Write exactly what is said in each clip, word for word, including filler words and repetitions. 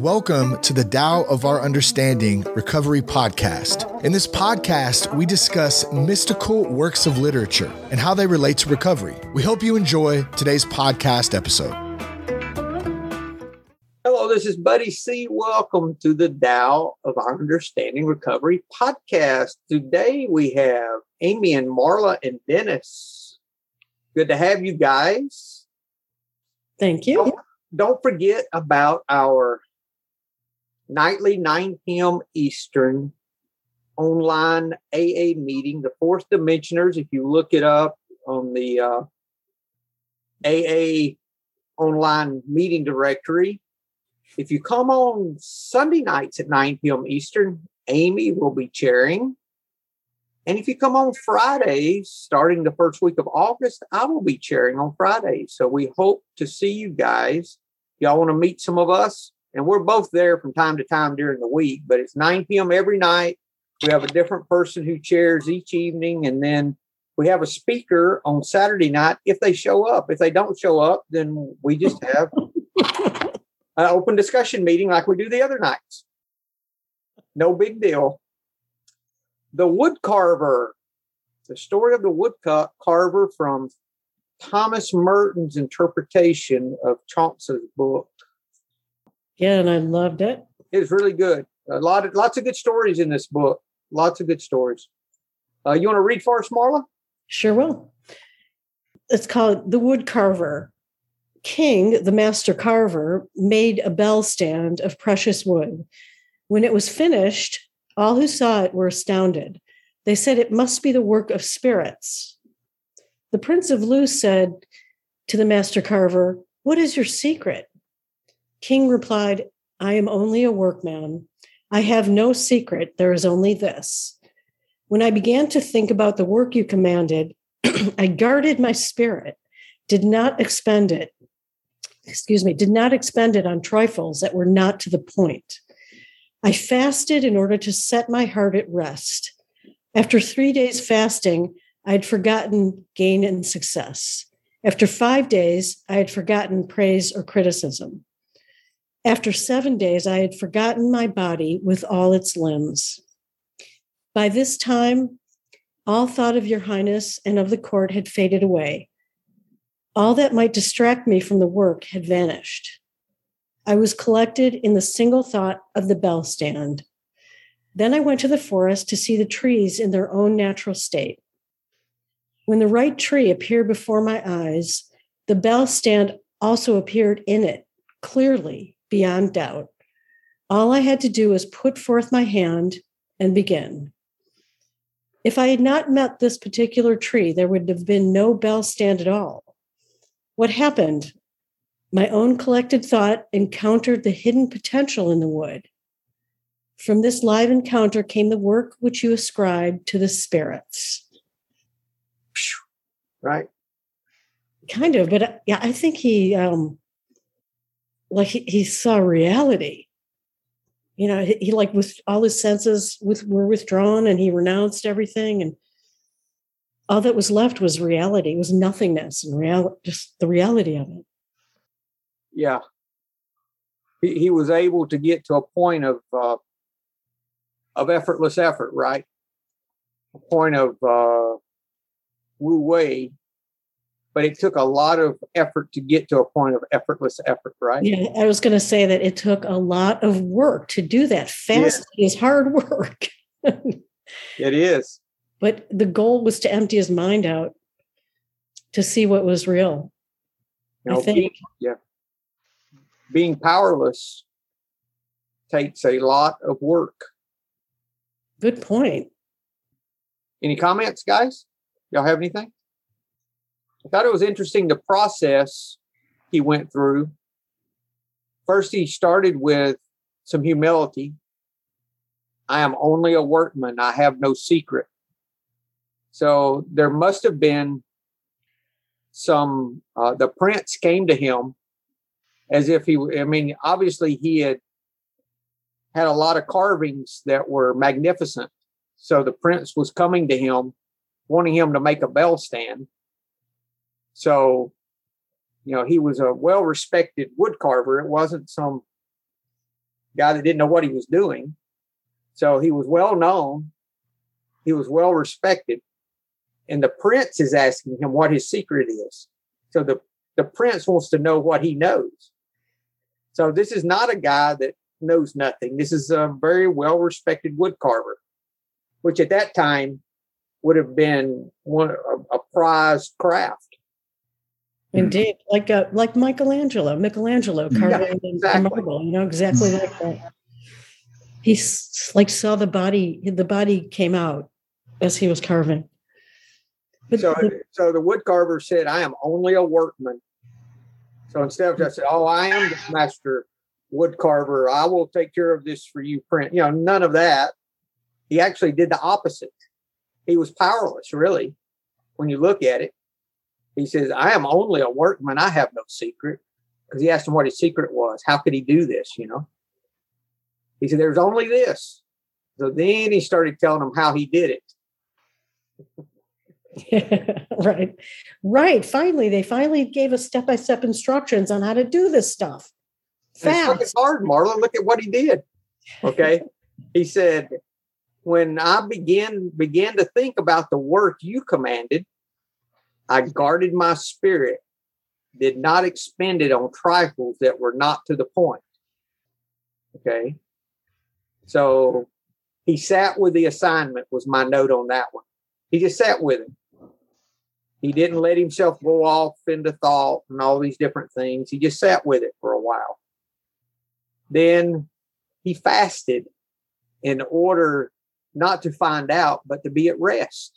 and welcome to the Tao of Our Understanding Recovery Podcast. In this podcast, we discuss mystical works of literature and how they relate to recovery. We hope you enjoy today's podcast episode. Hello, this is Buddy C. Welcome to the Tao of Our Understanding Recovery Podcast. Today we have Amy and Marla and Dennis. Good to have you guys. Thank you. Don't, don't forget about our nightly nine p.m. Eastern online A A meeting, The Fourth Dimensioners. If you look it up on the uh, A A online meeting directory, if you come on Sunday nights at nine p.m. Eastern, Amy will be chairing. And if you come on Fridays, starting the first week of August, I will be chairing on Fridays. So we hope to see you guys. Y'all want to meet some of us? And we're both there from time to time during the week, but it's nine p.m. every night. We have a different person who chairs each evening. And then we have a speaker on Saturday night if they show up. If they don't show up, then we just have an open discussion meeting like we do the other nights. No big deal. The Wood Carver, the story of the wood carver from Thomas Merton's interpretation of Chansa's book. Yeah, and I loved it. It was really good. A lot of lots of good stories in this book. Lots of good stories. Uh, you want to read for us, Marla? Sure will. It's called The Wood Carver. King, the master carver, made a bell stand of precious wood. When it was finished, all who saw it were astounded. They said it must be the work of spirits. The Prince of Lu said to the master carver, "What is your secret?" King replied, "I am only a workman. I have no secret. There is only this. When I began to think about the work you commanded, I guarded my spirit, did not expend it. excuse me, did not expend it on trifles that were not to the point. I fasted in order to set my heart at rest. After three days fasting, I had forgotten gain and success. After five days, I had forgotten praise or criticism. After seven days, I had forgotten my body with all its limbs. By this time, all thought of your highness and of the court had faded away. All that might distract me from the work had vanished. I was collected in the single thought of the bell stand. Then I went to the forest to see the trees in their own natural state. When the right tree appeared before my eyes, the bell stand also appeared in it, clearly, beyond doubt. All I had to do was put forth my hand and begin. If I had not met this particular tree, there would have been no bell stand at all. What happened? My own collected thought encountered the hidden potential in the wood. From this live encounter came the work which you ascribed to the spirits." Right. Kind of, but yeah, I think he, um, like he, he saw reality. You know, he, he like with all his senses with, were withdrawn, and he renounced everything, and all that was left was reality. It was nothingness and real, just the reality of it. Yeah. He, he was able to get to a point of uh, of effortless effort, right? A point of uh, Wu Wei, but it took a lot of effort to get to a point of effortless effort, right? Yeah, I was going to say that it took a lot of work to do that. Fasting yeah. is hard work. It is. But the goal was to empty his mind out to see what was real. You know, I think. Being, yeah. Being powerless takes a lot of work. Good point. Any comments, guys? Y'all have anything? I thought it was interesting the process he went through. First, he started with some humility. I am only a workman. I have no secret. So there must have been some, uh, the prince came to him as if he, I mean, obviously he had had a lot of carvings that were magnificent. So the prince was coming to him, wanting him to make a bell stand. So, you know, he was a well-respected wood carver. It wasn't some guy that didn't know what he was doing. So he was well known. He was well respected. And the prince is asking him what his secret is. So the, the prince wants to know what he knows. So this is not a guy that knows nothing. This is a very well-respected wood carver, which at that time would have been one a, a prized craft. Indeed, like uh, like Michelangelo, Michelangelo carving yeah, exactly. marble, you know, exactly like that. He like saw the body; the body came out as he was carving. But so, the, so the wood carver said, "I am only a workman." So instead of just saying, "Oh, I am the master wood carver. I will take care of this for you, Prince," you know, none of that. He actually did the opposite. He was powerless, really, when you look at it. He says, I am only a workman. I have no secret. Because he asked him what his secret was. How could he do this, you know? He said, there's only this. So then he started telling him how he did it. right. Right. Finally, they finally gave us step-by-step instructions on how to do this stuff. Fast. It's hard, Marla. Look at what he did. Okay. He said, when I began, began to think about the work you commanded, I guarded my spirit, did not expend it on trifles that were not to the point. Okay. So he sat with the assignment was my note on that one. He just sat with it. He didn't let himself go off into thought and all these different things. He just sat with it for a while. Then he fasted in order not to find out, but to be at rest.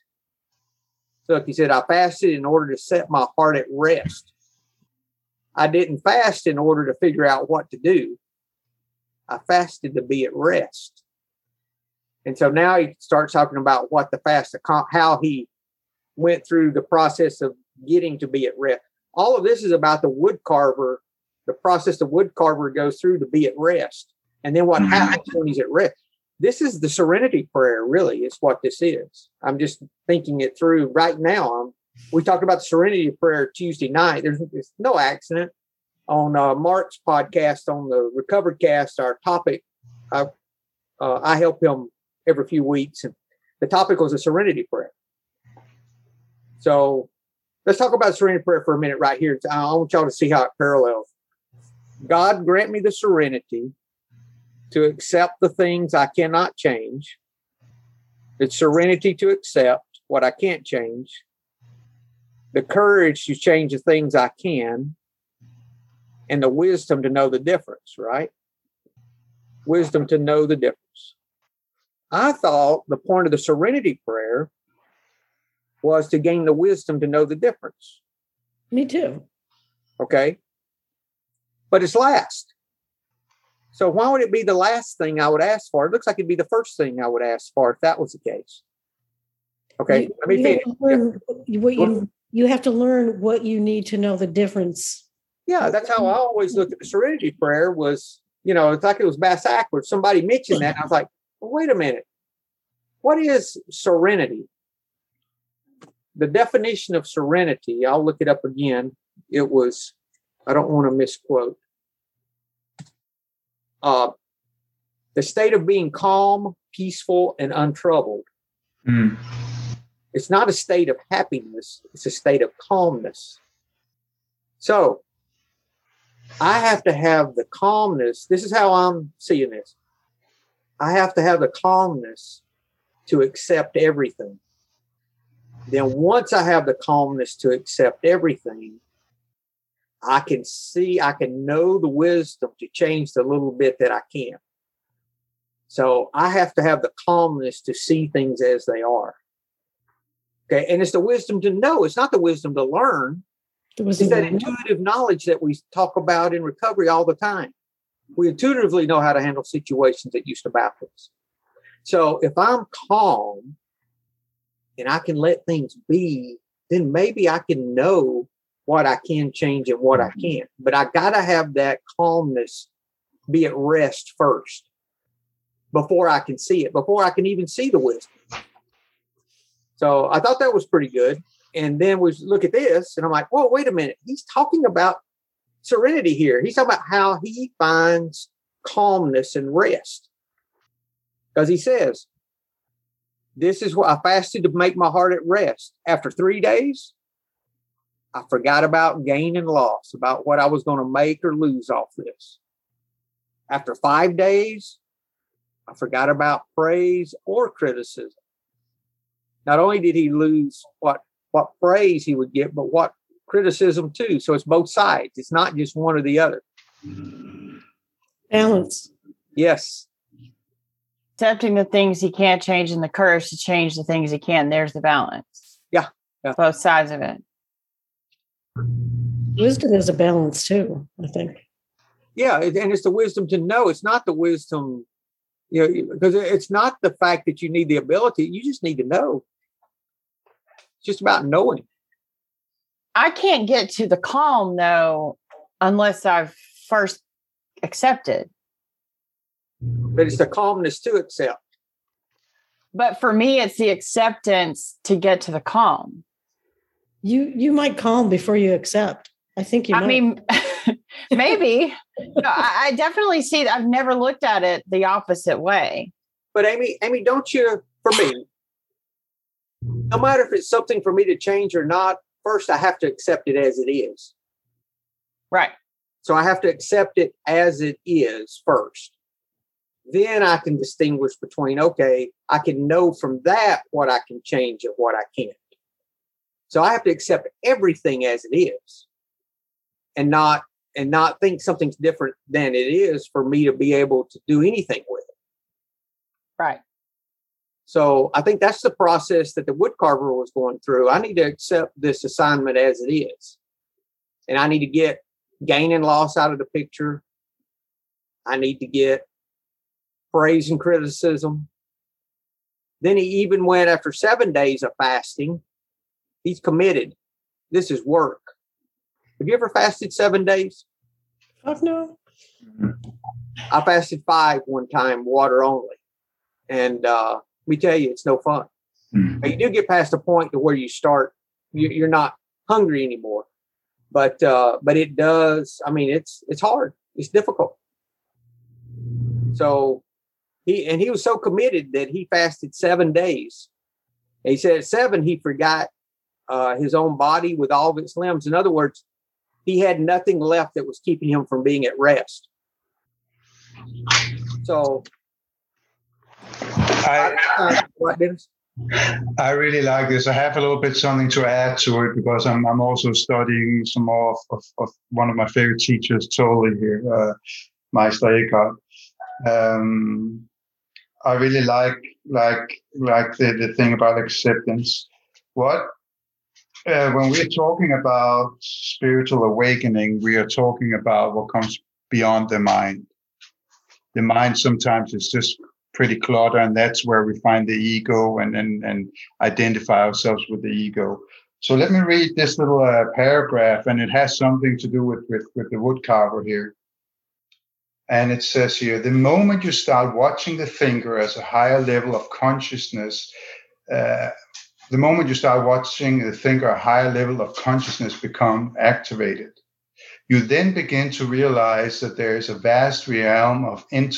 So he said, I fasted in order to set my heart at rest. I didn't fast in order to figure out what to do. I fasted to be at rest. And so now he starts talking about what the fast, how he went through the process of getting to be at rest. All of this is about the wood carver, the process the wood carver goes through to be at rest. And then what happens when he's at rest. This is the serenity prayer, really, is what this is. I'm just thinking it through right now. Um, we talked about the serenity prayer Tuesday night. There's, there's no accident. On uh, Mark's podcast, on the Recovered Cast, our topic, I, uh, I help him every few weeks. And the topic was a serenity prayer. So let's talk about serenity prayer for a minute right here. I want y'all to see how it parallels. God grant me the serenity to accept the things I cannot change, the serenity to accept what I can't change, the courage to change the things I can, and the wisdom to know the difference, right? Wisdom to know the difference. I thought the point of the serenity prayer was to gain the wisdom to know the difference. Me too. Okay. But it's last. So why would it be the last thing I would ask for? It looks like it'd be the first thing I would ask for if that was the case. Okay, you, let me you finish. Have learn, yeah. what you, you have to learn what you need to know the difference. Yeah, that's how I always looked at the serenity prayer was, you know, it's like it was bass backwards. Somebody mentioned that. And I was like, well, wait a minute. What is serenity? The definition of serenity, I'll look it up again. It was, I don't want to misquote. Uh, the state of being calm, peaceful, and untroubled. Mm. It's not a state of happiness. It's a state of calmness. So I have to have the calmness. This is how I'm seeing this. I have to have the calmness to accept everything. Then once I have the calmness to accept everything, I can see, I can know the wisdom to change the little bit that I can. So I have to have the calmness to see things as they are. Okay. And it's the wisdom to know. It's not the wisdom to learn. It's that intuitive knowledge that we talk about in recovery all the time. We intuitively know how to handle situations that used to baffle us. So if I'm calm and I can let things be, then maybe I can know what I can change and what I can't. But I got to have that calmness, be at rest first before I can see it, before I can even see the wisdom. So I thought that was pretty good. And then we look at this and I'm like, whoa, wait a minute. He's talking about serenity here. He's talking about how he finds calmness and rest. Because he says, this is what I fasted to make my heart at rest. After three days, I forgot about gain and loss, about what I was going to make or lose off this. After five days, I forgot about praise or criticism. Not only did he lose what, what praise he would get, but what criticism too. So it's both sides. It's not just one or the other. Balance. Yes. Accepting the things he can't change and the courage to change the things he can. There's the balance. Yeah. yeah. Both sides of it. Wisdom is a balance too, I think. Yeah. And it's the wisdom to know. It's not the wisdom, you know, because it's not the fact that you need the ability. You just need to know. It's just about knowing. I can't get to the calm though, unless I've first accepted. But it's the calmness to accept. But for me, it's the acceptance to get to the calm. You you might calm before you accept. I think you might. I mean, maybe. No, I, I definitely see that. I've never looked at it the opposite way. But Amy, Amy, don't you, for me, no matter if it's something for me to change or not, first I have to accept it as it is. Right. So I have to accept it as it is first. Then I can distinguish between, okay, I can know from that what I can change and what I can't. So I have to accept everything as it is and not and not think something's different than it is for me to be able to do anything with it. Right. So I think that's the process that the woodcarver was going through. I need to accept this assignment as it is. And I need to get gain and loss out of the picture. I need to get praise and criticism. Then he even went after seven days of fasting. He's committed. This is work. Have you ever fasted seven days? Oh, no. I fasted five one time, water only. And uh, let me tell you, it's no fun. Mm. But you do get past the point to where you start, you, you're not hungry anymore. But uh, but it does, I mean, it's it's hard. It's difficult. So he and he was so committed that he fasted seven days. And he said at seven, he forgot uh, his own body with all of its limbs. In other words, he had nothing left that was keeping him from being at rest. So I, I, what, I really like this. I have a little bit something to add to it because I'm I'm also studying some more of, of, of one of my favorite teachers, totally here, uh, Meister Eckhart. Um, I really like like like the, the thing about acceptance. What uh, when we're talking about spiritual awakening, we are talking about what comes beyond the mind. The mind sometimes is just pretty cluttered, and that's where we find the ego and and, and identify ourselves with the ego. So let me read this little uh, paragraph, and it has something to do with with, with the woodcarver here. And it says here, the moment you start watching the finger as a higher level of consciousness, uh, the moment you start watching the finger, a higher level of consciousness become activated. You then begin to realize that there is a vast realm of int-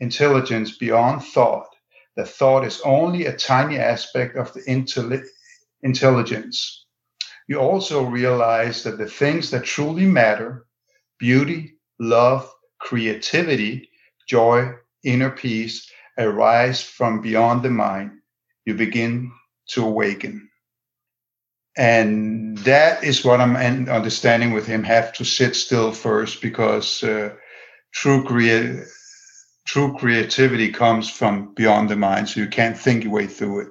intelligence beyond thought. The thought is only a tiny aspect of the intelli- intelligence. You also realize that the things that truly matter, beauty, love, creativity, joy, inner peace, arise from beyond the mind. You begin to awaken. And that is what I'm understanding with him. Have to sit still first because uh, true, crea- true creativity comes from beyond the mind. So you can't think your way through it.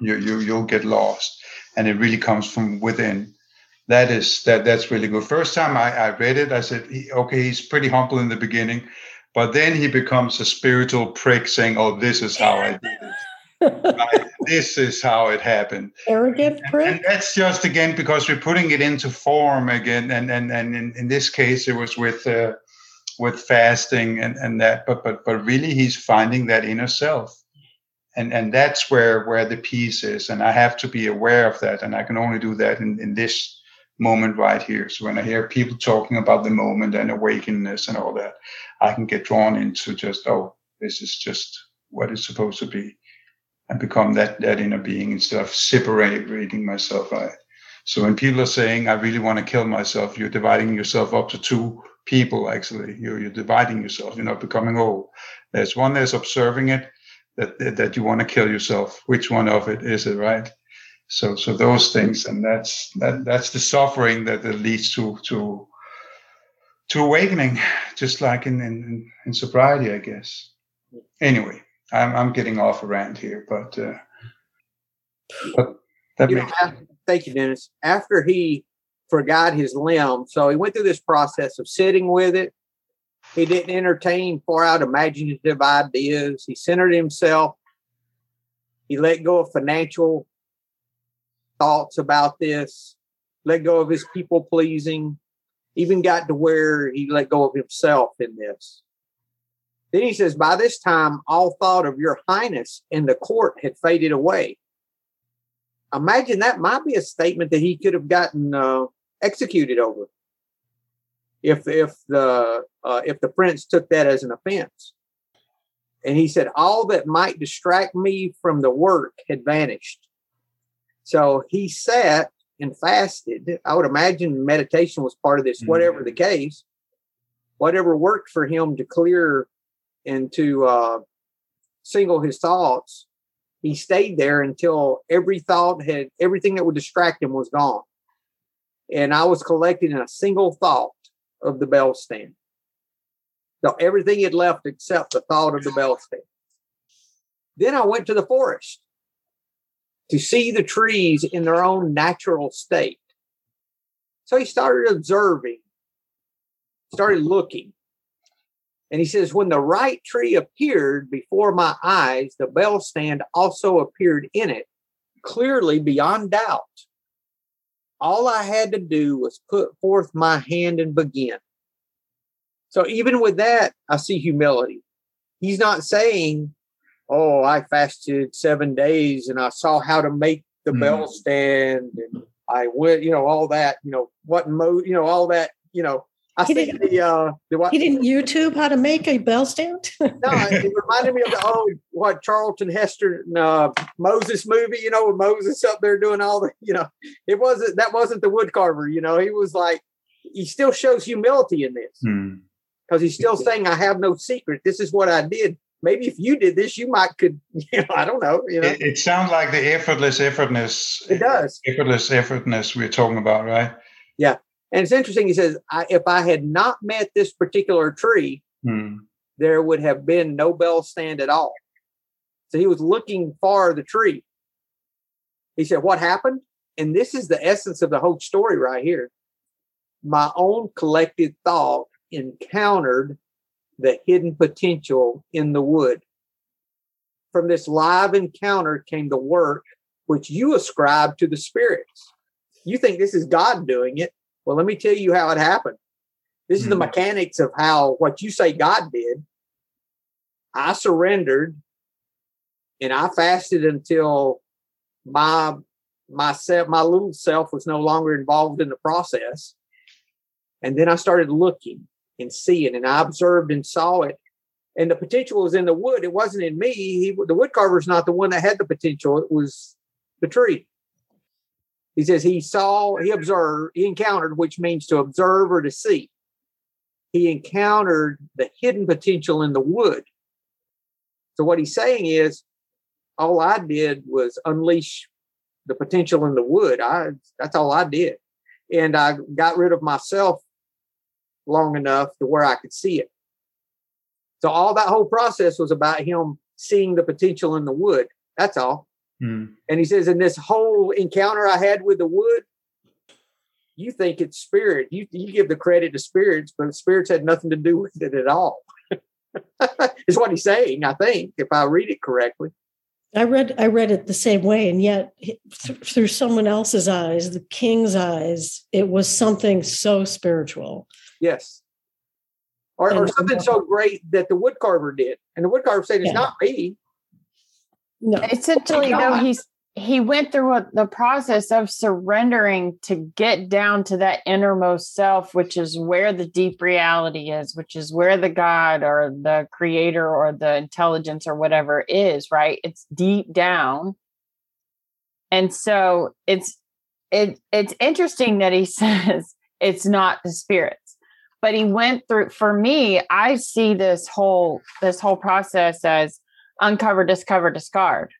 You, you, you'll get lost. And it really comes from within. That is that. That's really good. First time I, I read it, I said, he, "Okay, he's pretty humble in the beginning, but then he becomes a spiritual prick, saying, "Oh, this is how I did it. Right? This is how it happened." Arrogant prick. And, and that's just again because we're putting it into form again, and and and in, in this case, it was with uh, with fasting and, and that. But but but really, he's finding that inner self. And and that's where where the peace is. And I have to be aware of that. And I can only do that in, in this moment right here. So when I hear people talking about the moment and awakeness and all that, I can get drawn into just, oh, this is just what it's supposed to be, and become that, that inner being instead of separating myself. I, so when people are saying, I really want to kill myself, you're dividing yourself up to two people, actually. You're, you're dividing yourself. You're not becoming whole. There's one that's observing it, that, that, that you want to kill yourself. Which one of it is it, right? So, so those things, and that's that, that's the suffering that, that leads to to to awakening, just like in in, in sobriety, I guess. Anyway, I'm I'm getting off a rant here, but uh, but that you makes know, after, thank you, Dennis. After he forgot his limb, so he went through this process of sitting with it. He didn't entertain far out imaginative ideas. He centered himself. He let go of financial thoughts about this, let go of his people pleasing, even got to where he let go of himself in this. Then he says, by this time, all thought of your highness in the court had faded away. Imagine that might be a statement that he could have gotten uh, executed over if if the uh, if the prince took that as an offense. And he said, all that might distract me from the work had vanished. So he sat and fasted. I would imagine meditation was part of this, whatever the case, whatever worked for him to clear and to uh, single his thoughts. He stayed there until every thought had, everything that would distract him was gone. And I was collected in a single thought of the bell stand. So everything had left except the thought of the bell stand. Then I went to the forest to see the trees in their own natural state. So he started observing, started looking. And he says, when the right tree appeared before my eyes, the bell stand also appeared in it, clearly beyond doubt. All I had to do was put forth my hand and begin. So even with that, I see humility. He's not saying, oh, I fasted seven days and I saw how to make the mm. bell stand. And I went, you know, all that, you know, what mode, you know, all that, you know, I he think the, uh, the, what? He didn't YouTube how to make a bell stand. No, it, it reminded me of the old, what, Charlton Heston, uh, Moses movie, you know, with Moses up there doing all the, you know, it wasn't, that wasn't the woodcarver, you know, he was like, he still shows humility in this because mm. he's still saying, I have no secret. This is what I did. Maybe if you did this, you might could, you know, I don't know. You know, It, it sounds like the effortless effortness. It does. Effortless effortness we're talking about, right? Yeah. And it's interesting. He says, I, if I had not met this particular tree, hmm. there would have been no bell stand at all. So he was looking for the tree. He said, what happened? And this is the essence of the whole story right here. My own collected thought encountered the hidden potential in the wood. From this live encounter came the work which you ascribe to the spirits. You think this is God doing it. Well, let me tell you how it happened. This is mm. the mechanics of how what you say God did. I surrendered and I fasted until my myself, my little self was no longer involved in the process. And then I started looking and see it, and I observed and saw it, and the potential was in the wood. It wasn't in me. He, the woodcarver's not the one that had the potential. It was the tree. He says he saw, he observed, he encountered, which means to observe or to see. He encountered the hidden potential in the wood. So what he's saying is, all I did was unleash the potential in the wood. I that's all I did, and I got rid of myself long enough to where I could see it. So all that whole process was about him seeing the potential in the wood. That's all. Mm. And he says, in this whole encounter I had with the wood, you think it's spirit. You you give the credit to spirits, but spirits had nothing to do with it at all. Is what he's saying, I think, if I read it correctly. I read I read it the same way, and yet th- through someone else's eyes, the king's eyes, it was something so spiritual. Yes. Or, or something so great that the woodcarver did. And the woodcarver said, it's yeah. not me. No. Essentially, though, he's he went through a, the process of surrendering to get down to that innermost self, which is where the deep reality is, which is where the God or the creator or the intelligence or whatever is, right? It's deep down. And so it's, it, it's interesting that he says it's not the spirits, but he went through, for me, I see this whole, this whole process as uncover, discover, discard.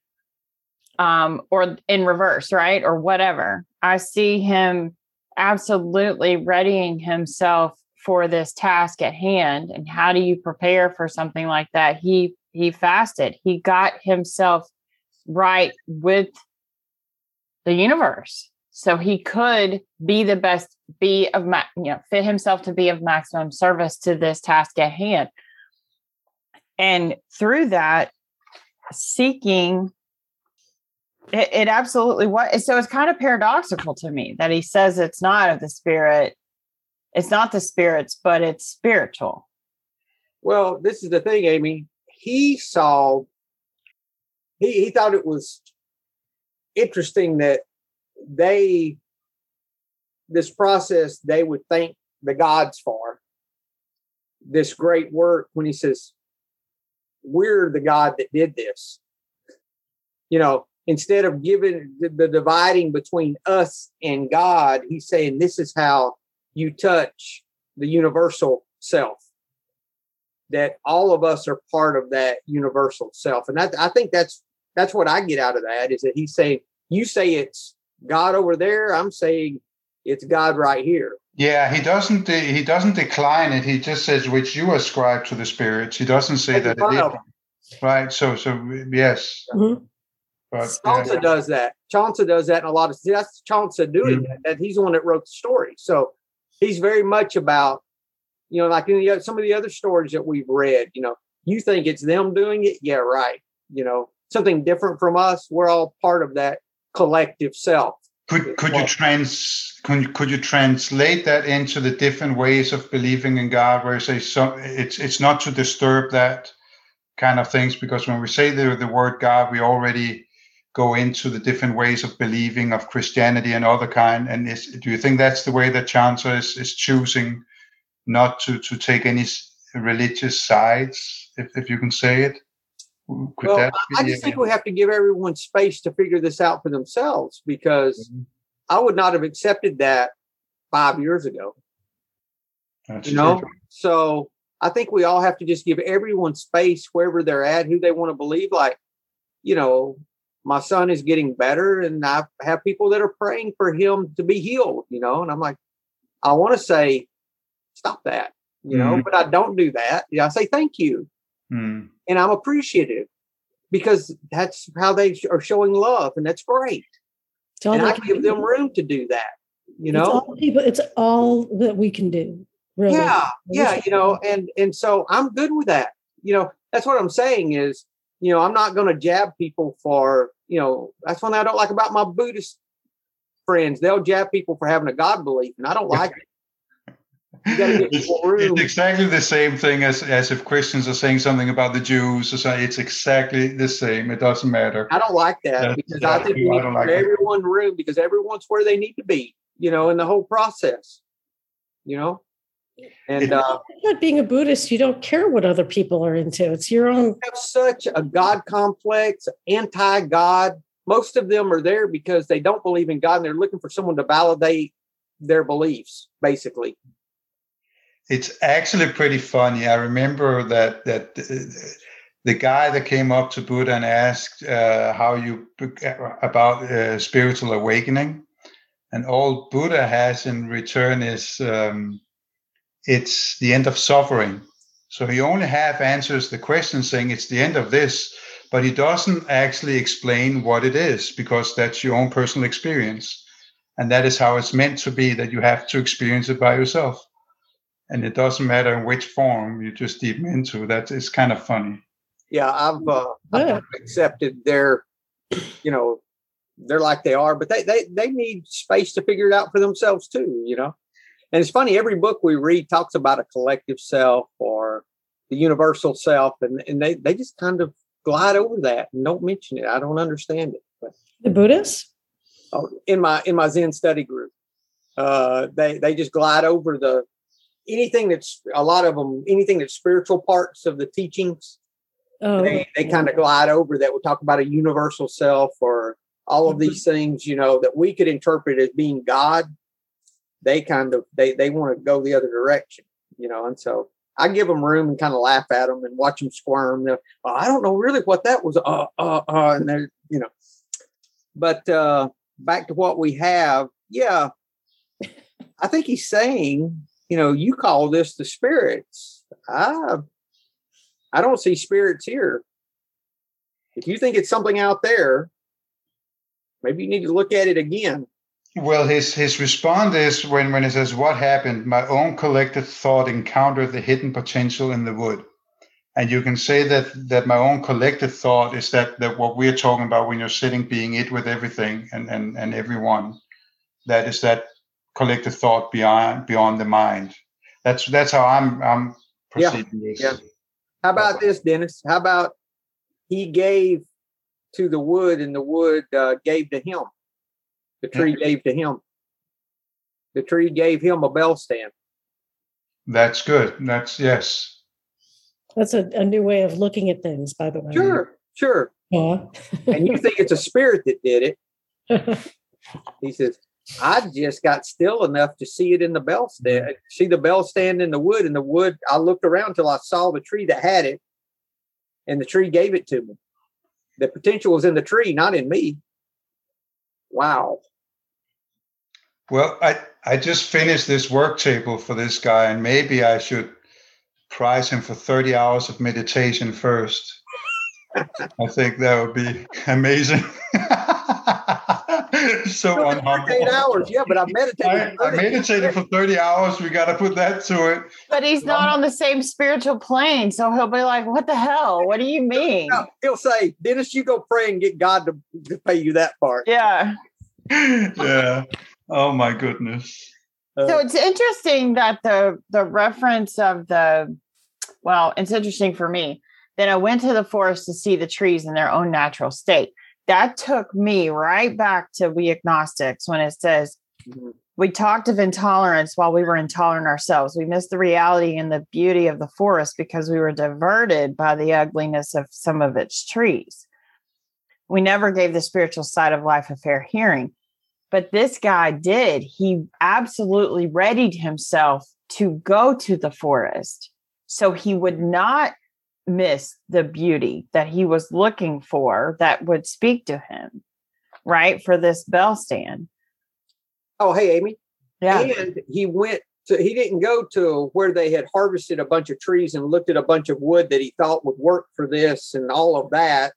Um, or in reverse, right? Or whatever. I see him absolutely readying himself for this task at hand. And how do you prepare for something like that? He, he fasted. He got himself right with the universe. So he could be the best, be of, ma- you know, fit himself to be of maximum service to this task at hand. And through that, seeking It, it absolutely was. So it's kind of paradoxical to me that he says it's not of the spirit. It's not the spirits, but it's spiritual. Well, this is the thing, Amy. He saw, he, he thought it was interesting that they, this process, they would thank the gods for this great work when he says, we're the God that did this. You know, instead of giving the, the dividing between us and God, he's saying this is how you touch the universal self, that all of us are part of that universal self. And I, I think that's that's what I get out of that, is that he's saying, you say it's God over there, I'm saying it's God right here. Yeah, he doesn't he doesn't decline it. He just says, which you ascribe to the spirits. He doesn't say that's that it is. Right. So, so yes. Mm-hmm. But, Chansa yeah. does that. Chansa does that in a lot of. That's Chansa doing mm-hmm. that. That he's the one that wrote the story, so he's very much about, you know, like in the, some of the other stories that we've read. You know, you think it's them doing it, yeah, right. You know, something different from us. We're all part of that collective self. Could could well, you trans could you, could you translate that into the different ways of believing in God? Where you say so, it's it's not to disturb that kind of things, because when we say the the word God, we already go into the different ways of believing of Christianity and other kind. And is, do you think that's the way that Chansa is, is choosing not to, to take any religious sides, if, if you can say it? Could well, that I, I just think we have to give everyone space to figure this out for themselves, because mm-hmm. I would not have accepted that five years ago. That's you know, true. So I think we all have to just give everyone space wherever they're at, who they want to believe. Like, you know, my son is getting better, and I have people that are praying for him to be healed, you know, and I'm like, I want to say, stop that, you mm-hmm. know, but I don't do that. Yeah, I say, thank you. Mm. And I'm appreciative, because that's how they are showing love. And that's great. It's all and I give them do. room to do that. You know, it's all, people, it's all that we can do. Really. Yeah. Yeah. You know, and, and so I'm good with that. You know, that's what I'm saying is, you know, I'm not going to jab people for, you know, that's one thing I don't like about my Buddhist friends. They'll jab people for having a God belief, and I don't like it. You gotta get it's, room. It's exactly the same thing as, as if Christians are saying something about the Jews. Or something. It's exactly the same. It doesn't matter. I don't like that that's because I think we need to give everyone room, because everyone's where they need to be, you know, in the whole process, you know. And uh, not being a Buddhist, you don't care what other people are into. It's your own. Have such a God complex, anti-God. Most of them are there because they don't believe in God, and they're looking for someone to validate their beliefs, basically. It's actually pretty funny. I remember that that the, the guy that came up to Buddha and asked uh, how you about uh, spiritual awakening, and all Buddha has in return is. Um, It's the end of suffering. So he only half answers the question saying it's the end of this, but he doesn't actually explain what it is, because that's your own personal experience. And that is how it's meant to be, that you have to experience it by yourself. And it doesn't matter in which form you just deep into. That is kind of funny. Yeah, I've, uh, I've accepted their, you know, they're like they are, but they, they, they need space to figure it out for themselves too, you know. And it's funny, every book we read talks about a collective self or the universal self, and, and they, they just kind of glide over that and don't mention it. I don't understand it. But. The Buddhists? Oh, in my in my Zen study group, uh, they they just glide over the anything that's a lot of them anything that's spiritual parts of the teachings. Oh, they they kind of glide over that. We'll talk about a universal self or all of these things, you know, that we could interpret as being God. They kind of they they want to go the other direction, you know, and so I give them room and kind of laugh at them and watch them squirm. They're, oh, I don't know really what that was. Uh, uh, uh, and they're, you know, but uh, back to what we have. Yeah, I think he's saying, you know, you call this the spirits. I, I don't see spirits here. If you think it's something out there, maybe you need to look at it again. Well, his his response is when, when he says, what happened? My own collected thought encountered the hidden potential in the wood. And you can say that that my own collected thought is that, that what we're talking about when you're sitting being it with everything and, and, and everyone. That is that collected thought beyond beyond the mind. That's that's how I'm I'm perceiving yeah. this. Yeah. How about this, Dennis? How about he gave to the wood and the wood uh, gave to him? The tree gave to him. The tree gave him a bell stand. That's good. That's yes. That's a, a new way of looking at things, by the way. Sure, sure. Yeah. And you think it's a spirit that did it. He says, I just got still enough to see it in the bell stand, see the bell stand in the wood. And the wood, I looked around till I saw the tree that had it, and the tree gave it to me. The potential was in the tree, not in me. Wow. Well, I, I just finished this work table for this guy, and maybe I should prize him for thirty hours of meditation first. I think that would be amazing. So unhumble. hours, yeah, but I meditated. I, I meditated for thirty hours. We got to put that to it. But he's not um, on the same spiritual plane, so he'll be like, "What the hell? What do you mean?" No, he'll say, "Dennis, you go pray and get God to, to pay you that part." Yeah. Yeah. Oh my goodness. So it's interesting that the, the reference of the, well, it's interesting for me. Then I went to the forest to see the trees in their own natural state. That took me right back to We Agnostics when it says, mm-hmm. we talked of intolerance while we were intolerant ourselves. We missed the reality and the beauty of the forest because we were diverted by the ugliness of some of its trees. We never gave the spiritual side of life a fair hearing. But this guy did. He absolutely readied himself to go to the forest so he would not miss the beauty that he was looking for that would speak to him, right? For this bell stand. Oh, hey, Amy. Yeah. And he went to, he didn't go to where they had harvested a bunch of trees and looked at a bunch of wood that he thought would work for this and all of that.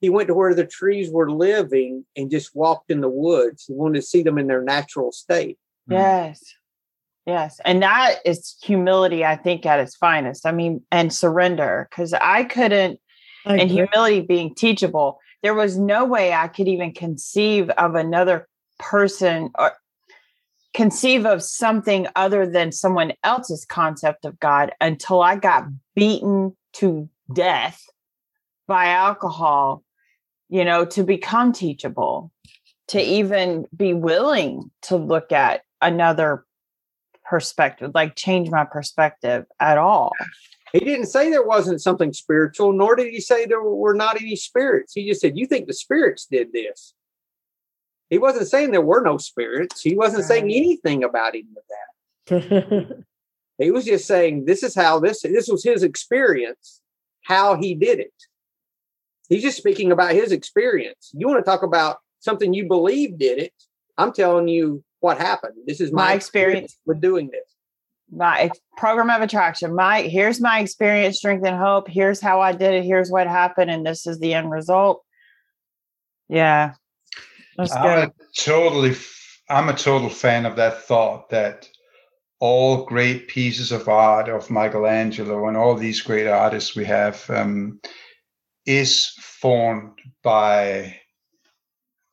He went to where the trees were living and just walked in the woods. He wanted to see them in their natural state. Yes. Mm-hmm. Yes. And that is humility, I think, at its finest. I mean, and surrender, because I couldn't, I and humility being teachable, there was no way I could even conceive of another person or conceive of something other than someone else's concept of God until I got beaten to death by alcohol, you know, to become teachable, to even be willing to look at another perspective, like change my perspective at all. He didn't say there wasn't something spiritual, nor did he say there were not any spirits. He just said, you think the spirits did this. He wasn't saying there were no spirits. He wasn't right. saying anything about any of that. He was just saying, this is how this, this was his experience, how he did it. He's just speaking about his experience. You want to talk about something you believe did it. I'm telling you, what happened? This is my, my experience, experience with doing this. My ex- program of attraction. My here's my experience, strength, and hope. Here's how I did it. Here's what happened, and this is the end result. Yeah, that's I'm good. A totally, I'm a total fan of that thought that all great pieces of art of Michelangelo and all these great artists we have um, is formed by.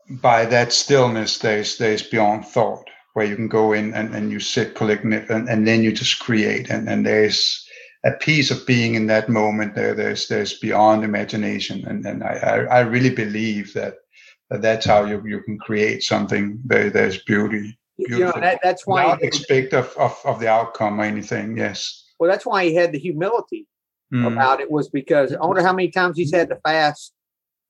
By that stillness, there's there's beyond thought, where you can go in and, and you sit, collecting it, and, and then you just create. And, and there's a piece of being in that moment. There, there's there's beyond imagination, and and I I really believe that that's how you, you can create something. There, there's beauty. Beautiful. You know, that, that's why not expect of, of, of the outcome or anything. Yes. Well, that's why he had the humility mm. about it, was because I wonder how many times he's had to fast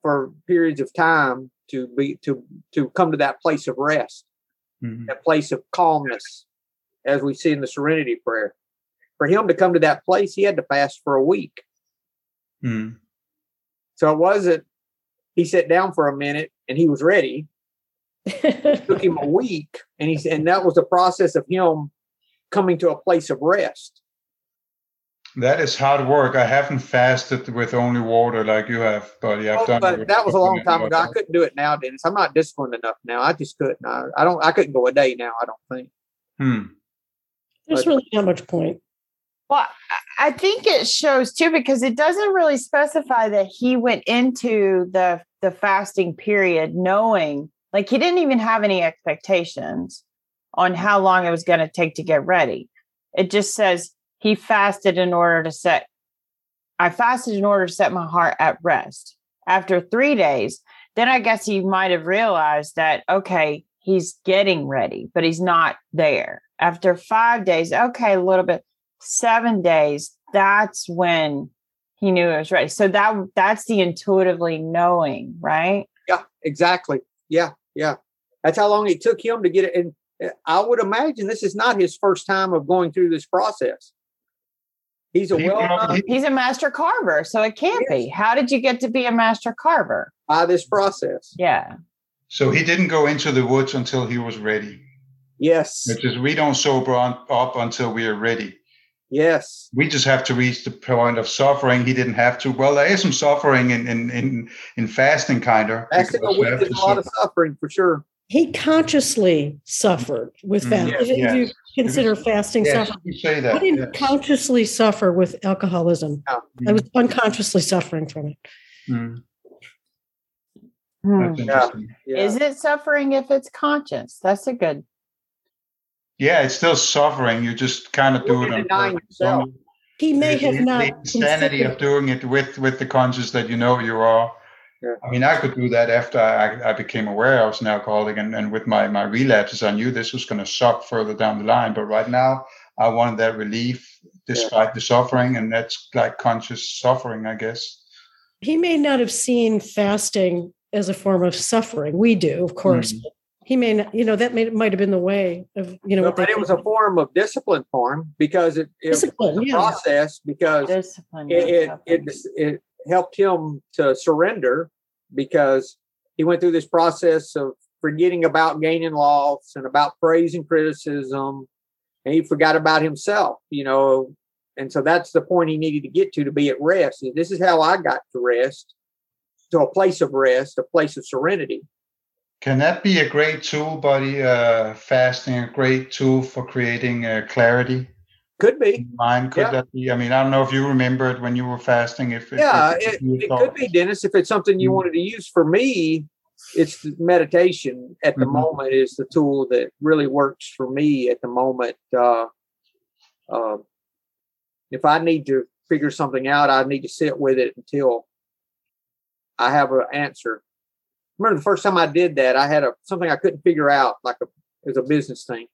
for periods of time to be to to come to that place of rest, mm. that place of calmness, as we see in the Serenity Prayer. For him to come to that place, he had to fast for a week. Mm. So it wasn't, he sat down for a minute and he was ready. It took him a week, and he and that was the process of him coming to a place of rest. That is hard work. I haven't fasted with only water like you have, buddy. I've oh, done. But that was a long time ago. I couldn't do it now, Dennis. I'm not disciplined enough now. I just couldn't. I, I don't. I couldn't go a day now. I don't think. Hmm. There's but, really not much point. Well, I think it shows too, because it doesn't really specify that he went into the the fasting period knowing. Like, he didn't even have any expectations on how long it was going to take to get ready. It just says he fasted in order to set, I fasted in order to set my heart at rest. After three days, then I guess he might have realized that, okay, he's getting ready, but he's not there. After five days, okay, a little bit, seven days, that's when he knew it was ready. So that that's the intuitively knowing, right? Yeah, exactly. Yeah. Yeah. That's how long it took him to get it. And I would imagine this is not his first time of going through this process. He's a well-known. He's a master carver. So it can't yes. be. How did you get to be a master carver? By this process. Yeah. So he didn't go into the woods until he was ready. Yes. Which is, we don't sober on, up until we are ready. Yes. We just have to reach the point of suffering. He didn't have to. Well, there is some suffering in in, in, in fasting, kind of. Fasting a week is a lot of suffering, for sure. He consciously suffered with fasting. Mm, yes, yes. You consider was, fasting yes, suffering. You say that. I didn't yes. consciously suffer with alcoholism. Oh. I was unconsciously suffering from it. Mm. Mm. Yeah. Yeah. Is it suffering if it's conscious? That's a good. Yeah, it's still suffering. You just kind of do it on yourself. He may have not the insanity of doing it with, with the conscience that you know you are. Yeah. I mean, I could do that after I, I became aware I was an alcoholic, and, and with my, my relapses, I knew this was going to suck further down the line. But right now, I wanted that relief despite yeah. the suffering, and that's like conscious suffering, I guess. He may not have seen fasting as a form of suffering. We do, of course. Mm-hmm. He may not, you know, that may, might have been the way of, you know. Well, but it was a form of discipline for him, because it, it was a yeah. process, because discipline, it, it, it it helped him to surrender, because he went through this process of forgetting about gain and loss and about praise and criticism. And he forgot about himself, you know. And so that's the point he needed to get to, to be at rest. This is how I got to rest, to a place of rest, a place of serenity. Can that be a great tool, buddy? Uh, fasting, a great tool for creating uh, clarity? Could be. Mine, could yeah. that be? I mean, I don't know if you remember it when you were fasting. If, if Yeah, if, if it, it could be, Dennis, if it's something you mm-hmm. wanted to use. For me, it's meditation at the mm-hmm. moment is the tool that really works for me at the moment. Uh, uh, if I need to figure something out, I need to sit with it until I have an answer. Remember the first time I did that, I had a something I couldn't figure out, like a, it was a business thing.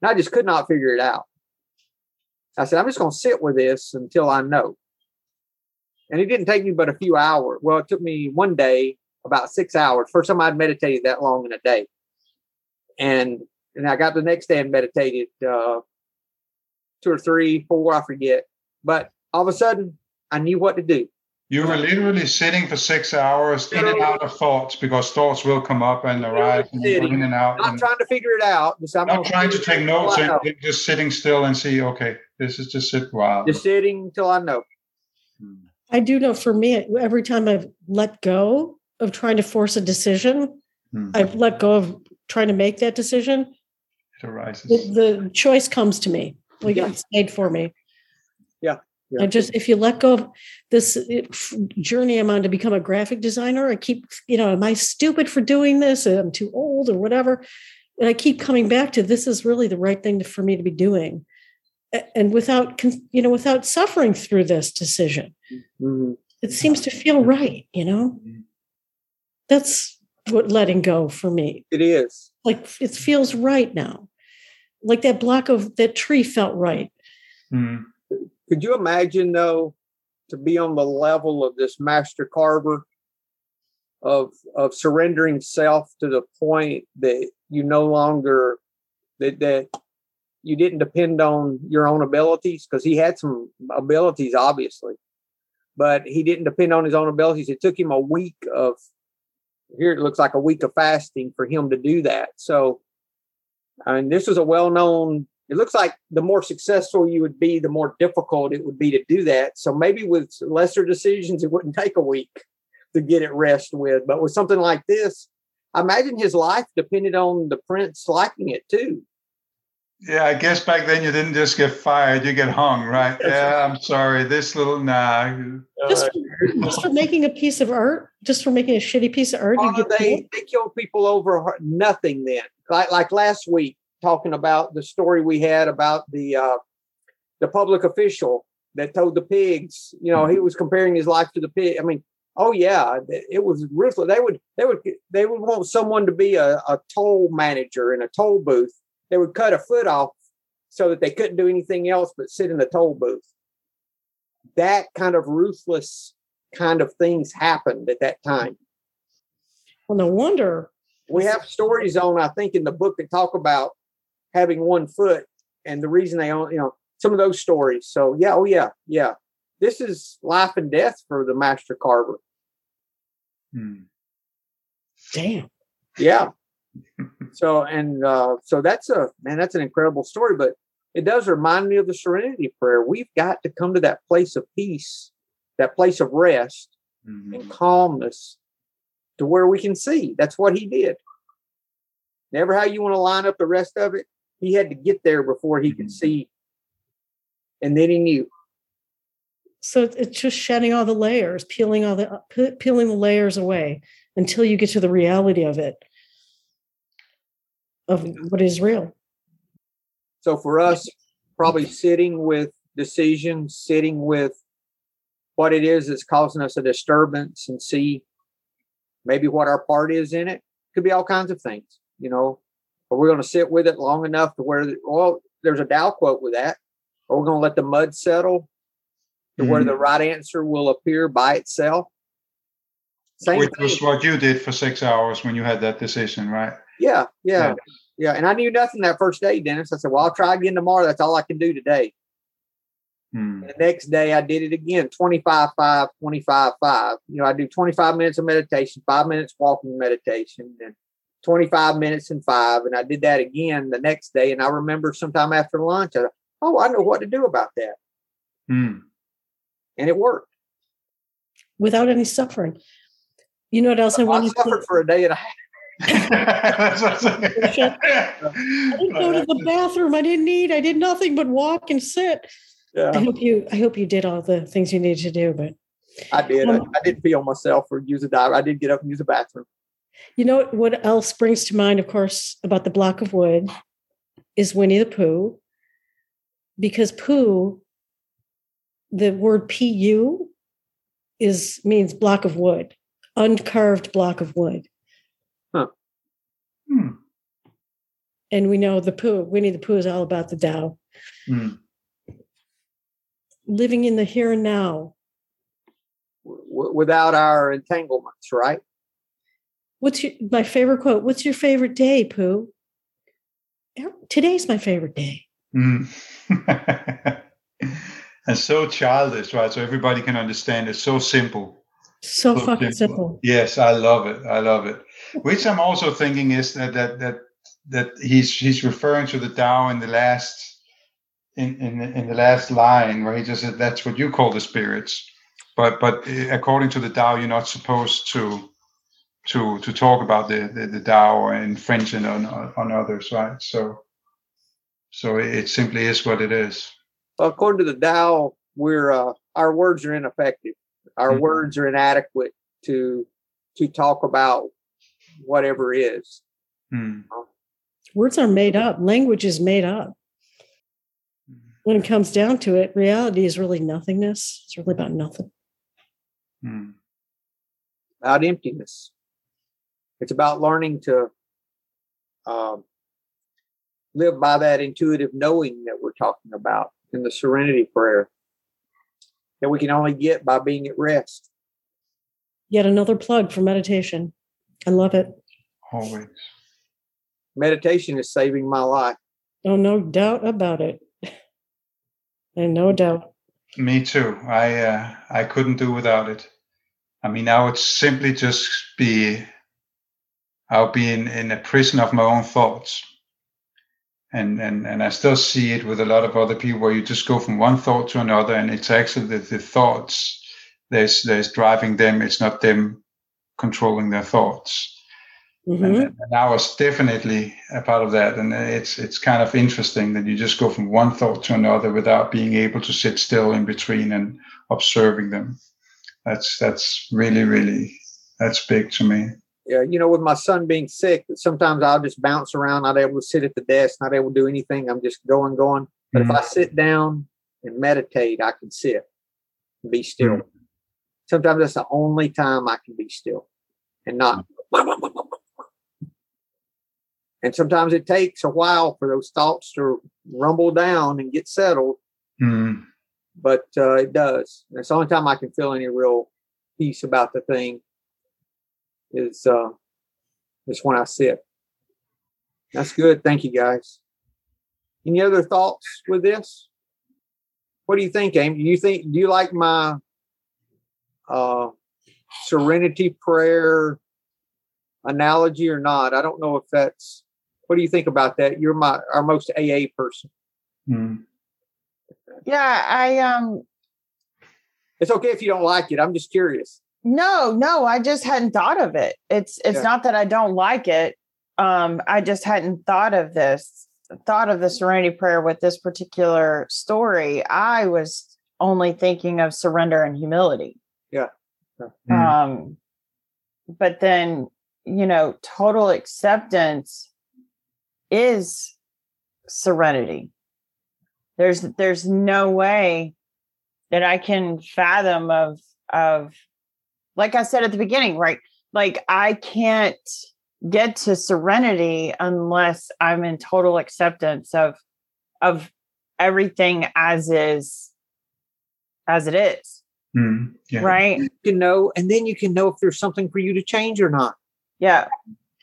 And I just could not figure it out. I said, I'm just going to sit with this until I know. And it didn't take me but a few hours. Well, it took me one day, about six hours. First time I'd meditated that long in a day. And and I got the next day and meditated uh, two or three, four, I forget. But all of a sudden, I knew what to do. You were literally sitting for six hours in and out of thoughts, because thoughts will come up and arise and in and out. Not and trying to figure it out. I'm not trying to take notes and just sitting still and see, okay, this is just sit. Wow. Just sitting till I know. I do know for me, every time I've let go of trying to force a decision, hmm. I've let go of trying to make that decision. It arises. The, the choice comes to me. Like yeah. It's made for me. Yeah. Yeah. I just, if you let go of this journey I'm on to become a graphic designer, I keep, you know, am I stupid for doing this? I'm too old or whatever. And I keep coming back to, this is really the right thing to, for me to be doing. And without, you know, without suffering through this decision, mm-hmm. it seems to feel right, you know, that's what letting go for me. It is. Like, it feels right now. Like that block of that tree felt right. Mm. Could you imagine, though, to be on the level of this master carver of of surrendering self to the point that you no longer, that, that you didn't depend on your own abilities? Because he had some abilities, obviously, but he didn't depend on his own abilities. It took him a week of, here it looks like a week of fasting for him to do that. So, I mean, this was a well-known, it looks like the more successful you would be, the more difficult it would be to do that. So maybe with lesser decisions, it wouldn't take a week to get it rest with. But with something like this, I imagine his life depended on the prince liking it too. Yeah, I guess back then you didn't just get fired, you get hung, right? Yeah, I'm sorry, this little, nah. Just for, just for making a piece of art, just for making a shitty piece of art. Oh, you get they, killed? they killed people over nothing then. Like like last week, talking about the story we had about the uh, the public official that told the pigs, you know, he was comparing his life to the pig. I mean, oh yeah, it was ruthless. They would, they would, they would want someone to be a, a toll manager in a toll booth. They would cut a foot off so that they couldn't do anything else but sit in the toll booth. That kind of ruthless kind of things happened at that time. Well, no wonder. We have stories on, I think, in the book that talk about having one foot and the reason they own, you know, some of those stories. So, yeah, oh, yeah, yeah. This is life and death for the master carver. Hmm. Damn. Yeah. So, and uh, so that's a, man, that's an incredible story, but it does remind me of the Serenity Prayer. We've got to come to that place of peace, that place of rest mm-hmm. and calmness to where we can see. That's what he did. Never how you want to line up the rest of it. He had to get there before he mm-hmm. could see. And then he knew. So it's just shedding all the layers, peeling all the, pe- peeling the layers away until you get to the reality of it. Of what is real. So for us, probably sitting with decisions, sitting with what it is that's causing us a disturbance and see maybe what our part is in it. Could be all kinds of things, you know, but we're going to sit with it long enough to where, well, there's a Tao quote with that, or we're going to let the mud settle to mm-hmm. where the right answer will appear by itself. Same Which thing. was what you did for six hours when you had that decision, right? Yeah, yeah, yeah, yeah. And I knew nothing that first day, Dennis. I said, well, I'll try again tomorrow. That's all I can do today. Hmm. The next day I did it again, twenty-five, five, twenty-five, five. You know, I do twenty-five minutes of meditation, five minutes walking meditation, and twenty-five minutes and five. And I did that again the next day. And I remember sometime after lunch, I thought, oh, I know what to do about that. Hmm. And it worked. Without any suffering. You know what else I, I wanted to do? I suffered for a day and a half. I didn't go to the bathroom. I didn't eat. I did nothing but walk and sit. Yeah. I hope you. I hope you did all the things you needed to do. But I did. Um, I, I didn't pee on myself or use a diaper. I did get up and use a bathroom. You know what else brings to mind, of course, about the block of wood is Winnie the Pooh, because Pooh, the word P U, is means block of wood, uncarved block of wood. Huh. Hmm. And we know the Pooh, Winnie the Pooh is all about the Tao. Hmm. Living in the here and now. W- without our entanglements, right? What's your, my favorite quote? What's your favorite day, Pooh? Today's my favorite day. Hmm. And so childish, right? So everybody can understand. It's so simple. So, so fucking simple. simple. Yes, I love it. I love it. Which I'm also thinking is that that that that he's he's referring to the Tao in the last in, in in the last line where he just said that's what you call the spirits, but but according to the Tao you're not supposed to to to talk about the the, the Tao in French and on on others, right? So so it simply is what it is. Well, according to the Tao, we're uh, our words are ineffective. Our mm-hmm. words are inadequate to to talk about. Whatever is. Hmm. Words are made up. Language is made up. When it comes down to it, reality is really nothingness. It's really about nothing. Hmm. About emptiness. It's about learning to um, live by that intuitive knowing that we're talking about in the serenity prayer that we can only get by being at rest. Yet another plug for meditation. I love it. Always. Meditation is saving my life. Oh, no doubt about it. And no doubt. Me too. I uh, I couldn't do without it. I mean, I would simply just be, I'll be in, in a prison of my own thoughts. And, and and I still see it with a lot of other people where you just go from one thought to another, and it's actually the, the thoughts that's, that's driving them. It's not them controlling their thoughts. Mm-hmm. And, and I was definitely a part of that. And it's it's kind of interesting that you just go from one thought to another without being able to sit still in between and observing them. That's that's really, really, that's big to me. Yeah, you know, with my son being sick, sometimes I'll just bounce around, not able to sit at the desk, not able to do anything. I'm just going, going. But mm-hmm. if I sit down and meditate, I can sit and be still. Mm-hmm. Sometimes that's the only time I can be still and not. Mm-hmm. And sometimes it takes a while for those thoughts to rumble down and get settled. Mm. But uh, it does. That's the only time I can feel any real peace about the thing is, uh, is when I sit. That's good. Thank you, guys. Any other thoughts with this? What do you think, Amy? Do you think, do you like my uh, serenity prayer analogy or not? I don't know if that's. What do you think about that? You're my our most A A person. Mm. Yeah, I. um It's okay if you don't like it. I'm just curious. No, no, I just hadn't thought of it. It's it's yeah. not that I don't like it. Um, I just hadn't thought of this. Thought of the serenity prayer with this particular story. I was only thinking of surrender and humility. Yeah. yeah. Um, but then you know, total acceptance is serenity. There's there's no way that I can fathom of of like I said at the beginning, right? Like I can't get to serenity unless I'm in total acceptance of of everything as is as it is. Mm, yeah. Right? You can know, and then you can know if there's something for you to change or not. Yeah.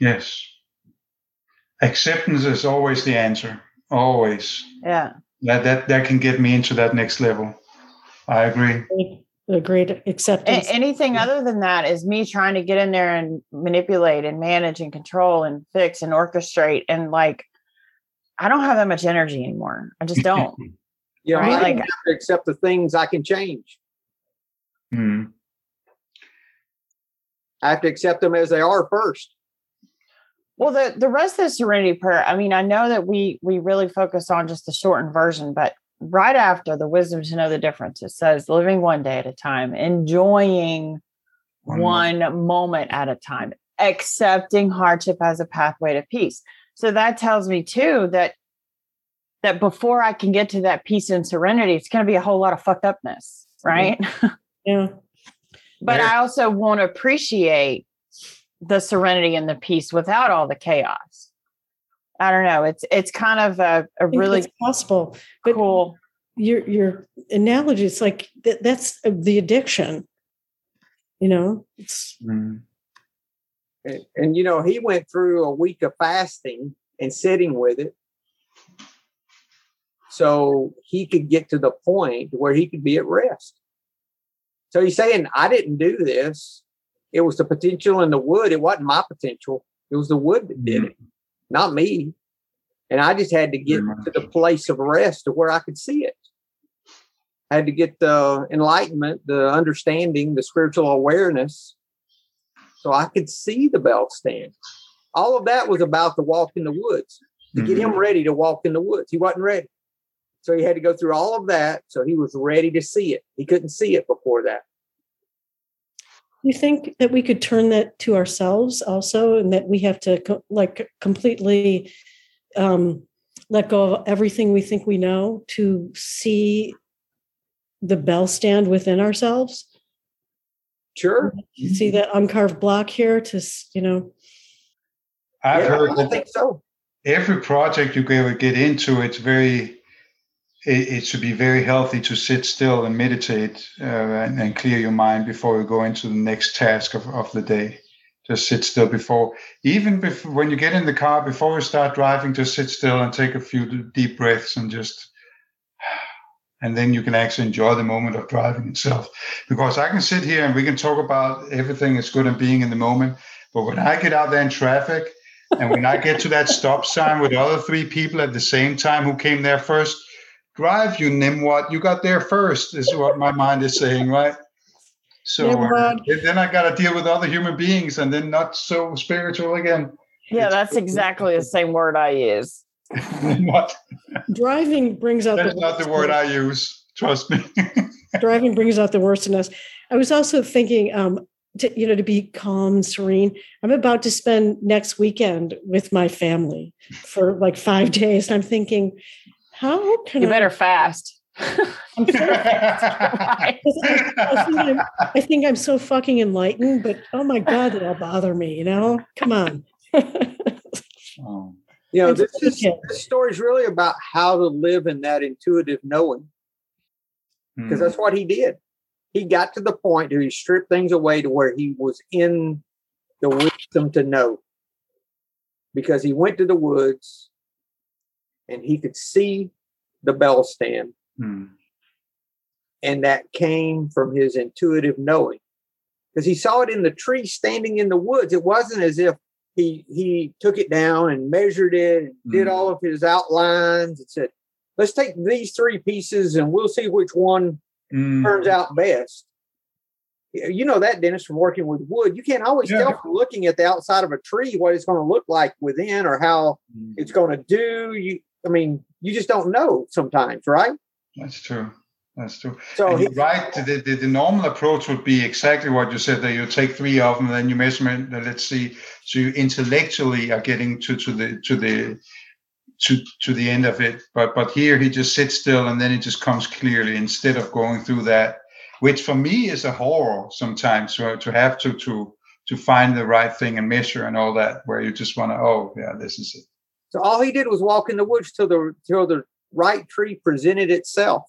Yes. Acceptance is always the answer. Always. Yeah. That that that can get me into that next level. I agree. Agreed. Acceptance. A- anything yeah. other than that is me trying to get in there and manipulate and manage and control and fix and orchestrate. And like, I don't have that much energy anymore. I just don't. yeah. Right? I like, have to accept the things I can change. Hmm. I have to accept them as they are first. Well, the, the rest of the serenity prayer, I mean, I know that we we really focus on just the shortened version, but right after the wisdom to know the difference, it says living one day at a time, enjoying one, one moment. moment at a time, accepting hardship as a pathway to peace. So that tells me too that that before I can get to that peace and serenity, it's going to be a whole lot of fucked upness, right? Mm-hmm. Yeah. But I also want to appreciate the serenity and the peace without all the chaos. I don't know. It's it's kind of a, a really it's possible. But cool. Your your analogy is like that, that's the addiction. You know. It's... Mm. And, and you know he went through a week of fasting and sitting with it, so he could get to the point where he could be at rest. So he's saying, I didn't do this. It was the potential in the wood. It wasn't my potential. It was the wood that did it, not me. And I just had to get to the place of rest to where I could see it. I had to get the enlightenment, the understanding, the spiritual awareness, so I could see the bell stand. All of that was about the walk in the woods, to get him ready to walk in the woods. He wasn't ready. So he had to go through all of that. So he was ready to see it. He couldn't see it before that. You think that we could turn that to ourselves also, and that we have to co- like completely um, let go of everything we think we know to see the bell stand within ourselves? Sure. You see that uncarved block here to, you know, I've yeah, heard. I think so. Every project you ever get into, it's very. It, it should be very healthy to sit still and meditate uh, and, and clear your mind before you go into the next task of, of the day. Just sit still before, even before, when you get in the car, before you start driving, just sit still and take a few deep breaths and just, and then you can actually enjoy the moment of driving itself. Because I can sit here and we can talk about everything that's good and being in the moment. But when I get out there in traffic and when I get to that stop sign with the other three people at the same time who came there first, drive, you nimwat, you got there first, is what my mind is saying, right? So uh, then I got to deal with other human beings and then not so spiritual again. Yeah, it's that's exactly the same word I use. What? Driving brings out that's the not the word I use, trust me. Driving brings out the worst in us. I was also thinking, um, to, you know, to be calm and serene. I'm about to spend next weekend with my family for like five days. And I'm thinking, how can you better I, fast. I'm so fast. I, I, think I'm, I think I'm so fucking enlightened, but oh my God, that'll bother me, you know? Come on. um, you know, this, is, this story is really about how to live in that intuitive knowing. Because mm. that's what he did. He got to the point where he stripped things away to where he was in the wisdom to know. Because he went to the woods and he could see the bell stand. Hmm. And that came from his intuitive knowing. Because he saw it in the tree standing in the woods. It wasn't as if he he took it down and measured it and hmm. did all of his outlines and said, let's take these three pieces and we'll see which one hmm. turns out best. You know that, Dennis, from working with wood. You can't always yeah. tell from looking at the outside of a tree what it's going to look like within or how hmm. it's going to do. You, I mean, you just don't know sometimes, right? That's true. That's true. So he, you're right. The, the, the normal approach would be exactly what you said, that you take three of them, then you measure them, let's see. So you intellectually are getting to, to the to the to to the end of it. But but here he just sits still and then it just comes clearly instead of going through that, which for me is a horror sometimes. So to have to to to find the right thing and measure and all that, where you just want to, oh yeah, this is it. So all he did was walk in the woods till the till the right tree presented itself.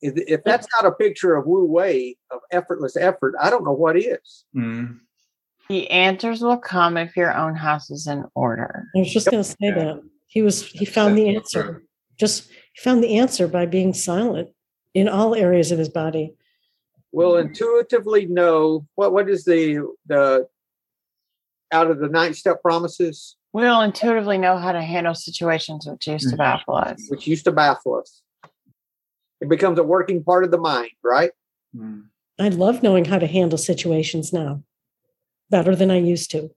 If, if that's not a picture of Wu Wei, of effortless effort, I don't know what is. Mm. The answers will come if your own house is in order. I was just going to say yeah. that he was. He found the answer. Just he found the answer by being silent in all areas of his body. We'll intuitively know what. What is the the out of the ninth step promises? We'll intuitively know how to handle situations which used to baffle us. Which used to baffle us. It becomes a working part of the mind, right? Mm. I love knowing how to handle situations now. Better than I used to.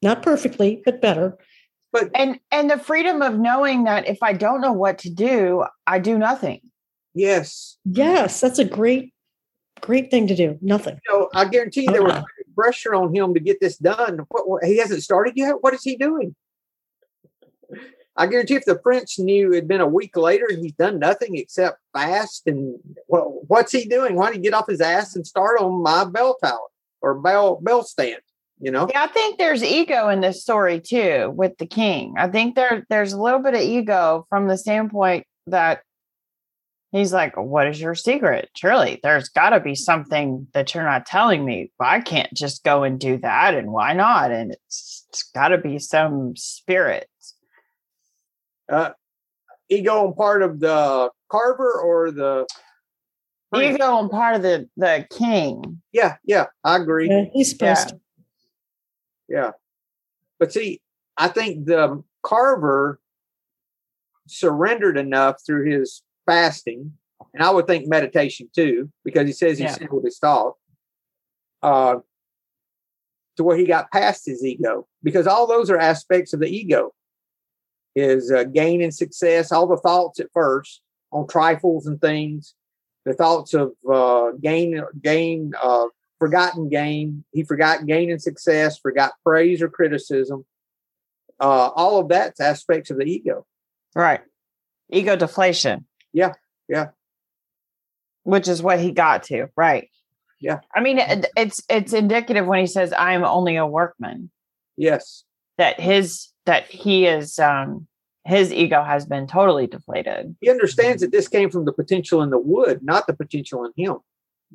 Not perfectly, but better. But and and the freedom of knowing that if I don't know what to do, I do nothing. Yes. Yes, that's a great, great thing to do. Nothing. You know, I guarantee you there was pressure on him to get this done. What, what, he hasn't started yet? What is he doing? I guarantee if the prince knew it had been a week later and he's done nothing except fast and well, what's he doing? Why did he get off his ass and start on my bell tower or bell bell stand? You know? Yeah, I think there's ego in this story too with the king. I think there there's a little bit of ego from the standpoint that he's like, what is your secret? Surely there's got to be something that you're not telling me. I can't just go and do that. And why not? And it's, it's got to be some spirit. Uh, ego on part of the carver or the prince? Ego on part of the, the king. Yeah, yeah, I agree. Yeah, he's supposed yeah. to. Yeah. But see, I think the carver surrendered enough through his fasting, and I would think meditation too, because he says he yeah. sinned with his thought, uh, to where he got past his ego, because all those are aspects of the ego. Is uh, gain and success, all the thoughts at first on trifles and things, the thoughts of uh, gain, gain, uh, forgotten gain. He forgot gain and success, forgot praise or criticism. Uh, all of that's aspects of the ego. Right. Ego deflation. Yeah. Yeah. Which is what he got to. Right. Yeah. I mean, it, it's, it's indicative when he says, I'm only a workman. Yes. that his, that he is, um, his ego has been totally deflated. He understands that this came from the potential in the wood, not the potential in him.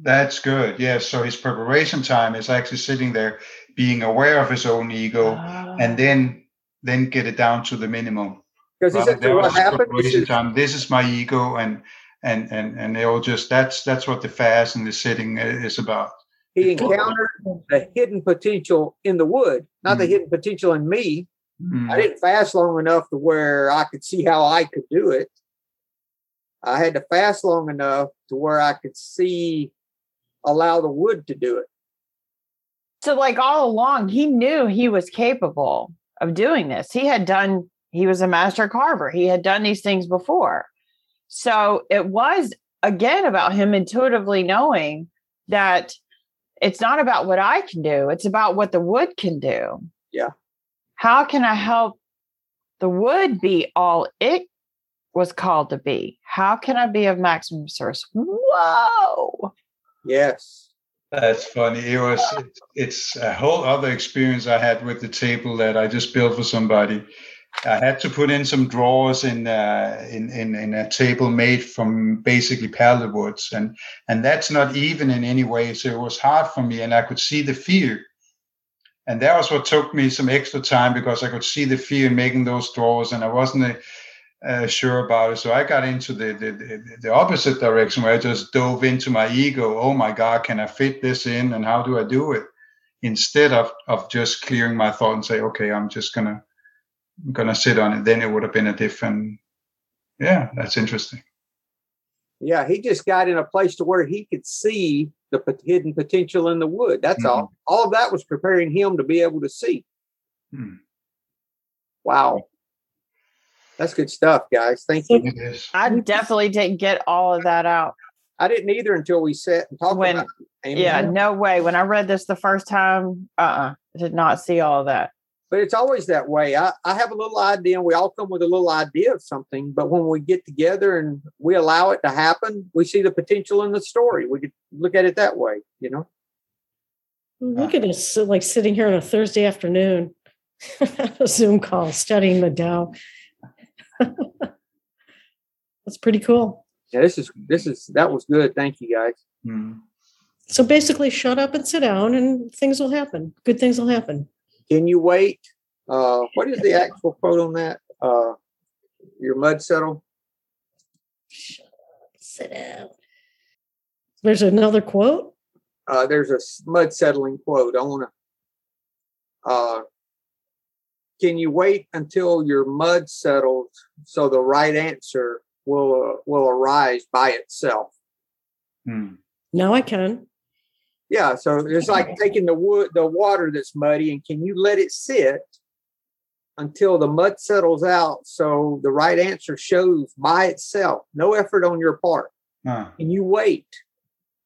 That's good. Yes. So his preparation time is actually sitting there, being aware of his own ego, uh, and then then get it down to the minimum. Because right? exactly what happened. Preparation time. This is my ego, and and and and they'll just that's that's what the fast and the sitting is about. He encountered the hidden potential in the wood, not mm. the hidden potential in me. Mm. I didn't fast long enough to where I could see how I could do it. I had to fast long enough to where I could see, allow the wood to do it. So like all along, he knew he was capable of doing this. He had done, he was a master carver. He had done these things before. So it was, again, about him intuitively knowing that it's not about what I can do. It's about what the wood can do. Yeah. How can I help the wood be all it was called to be? How can I be of maximum service? Whoa. Yes. That's funny. It was, it's a whole other experience I had with the table that I just built for somebody. I had to put in some drawers in uh, in, in in a table made from basically pallet woods, and and that's not even in any way. So it was hard for me, and I could see the fear, and that was what took me some extra time because I could see the fear in making those drawers, and I wasn't uh, sure about it. So I got into the, the the the opposite direction where I just dove into my ego. Oh my God, can I fit this in, and how do I do it? Instead of of just clearing my thought and say, okay, I'm just gonna. I'm going to sit on it. Then it would have been a different. Yeah, that's interesting. Yeah, he just got in a place to where he could see the p- hidden potential in the wood. That's mm-hmm. all. All of that was preparing him to be able to see. Hmm. Wow. That's good stuff, guys. Thank you. I definitely didn't get all of that out. I didn't either until we sat and talked when, about it. Yeah, no way. When I read this the first time, uh-uh, I did not see all of that. But it's always that way. I, I have a little idea, and we all come with a little idea of something. But when we get together and we allow it to happen, we see the potential in the story. We could look at it that way, you know? Look at us, like sitting here on a Thursday afternoon, a Zoom call, studying the Tao. That's pretty cool. Yeah, this is, this is, that was good. Thank you, guys. Mm. So basically shut up and sit down and things will happen. Good things will happen. Can you wait? Uh, what is the actual quote on that? Uh, your mud settle? Shut up, sit down. There's another quote? Uh, there's a mud settling quote. I want to. Uh, can you wait until your mud settles so the right answer will uh, will arise by itself? Hmm. No, I can. Yeah, so it's like taking the wood, the water that's muddy, and can you let it sit until the mud settles out so the right answer shows by itself? No effort on your part. Huh. Can you wait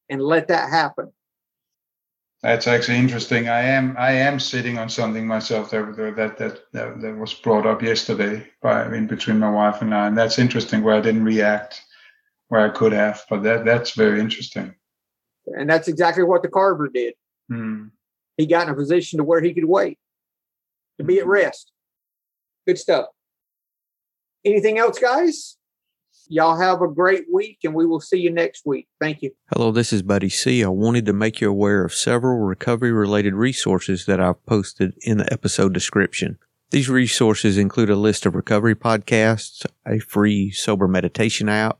and let that happen? That's actually interesting. I am I am sitting on something myself that that that, that, that was brought up yesterday by in between my wife and I, and that's interesting where I didn't react where I could have, but that that's very interesting. And that's exactly what the carver did. Mm. He got in a position to where he could wait, to be at rest. Good stuff. Anything else, guys? Y'all have a great week, and we will see you next week. Thank you. Hello, this is Buddy C. I wanted to make you aware of several recovery-related resources that I've posted in the episode description. These resources include a list of recovery podcasts, a free sober meditation app,